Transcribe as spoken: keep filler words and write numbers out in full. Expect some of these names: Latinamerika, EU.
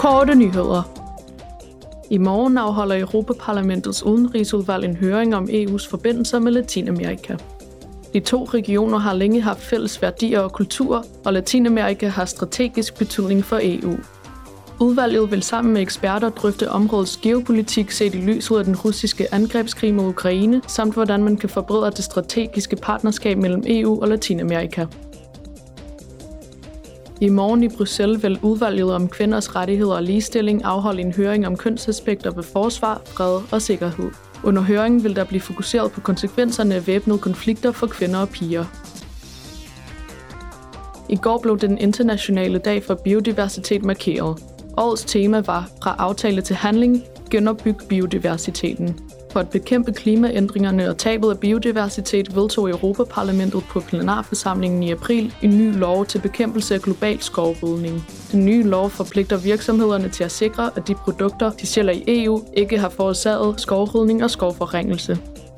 Korte nyheder. I morgen afholder Europaparlamentets udenrigsudvalg en høring om E U's forbindelser med Latinamerika. De to regioner har længe haft fælles værdier og kulturer, og Latinamerika har strategisk betydning for E U. Udvalget vil sammen med eksperter drøfte områdets geopolitik set i lyset af den russiske angrebskrig mod Ukraine, samt hvordan man kan forbedre det strategiske partnerskab mellem E U og Latinamerika. I morgen i Bruxelles vil udvalget om kvinders rettigheder og ligestilling afholde en høring om kønsaspekter ved forsvar, fred og sikkerhed. Under høringen vil der blive fokuseret på konsekvenserne af væbnede konflikter for kvinder og piger. I går blev den internationale dag for biodiversitet markeret. Årets tema var fra aftale til handling, genopbyg biodiversiteten. For at bekæmpe klimaændringerne og tabet af biodiversitet vedtog Europaparlamentet på plenarforsamlingen i april en ny lov til bekæmpelse af global skovrydning. Den nye lov forpligter virksomhederne til at sikre, at de produkter, de sælger i E U, ikke har forårsaget skovrydning og skovforringelse.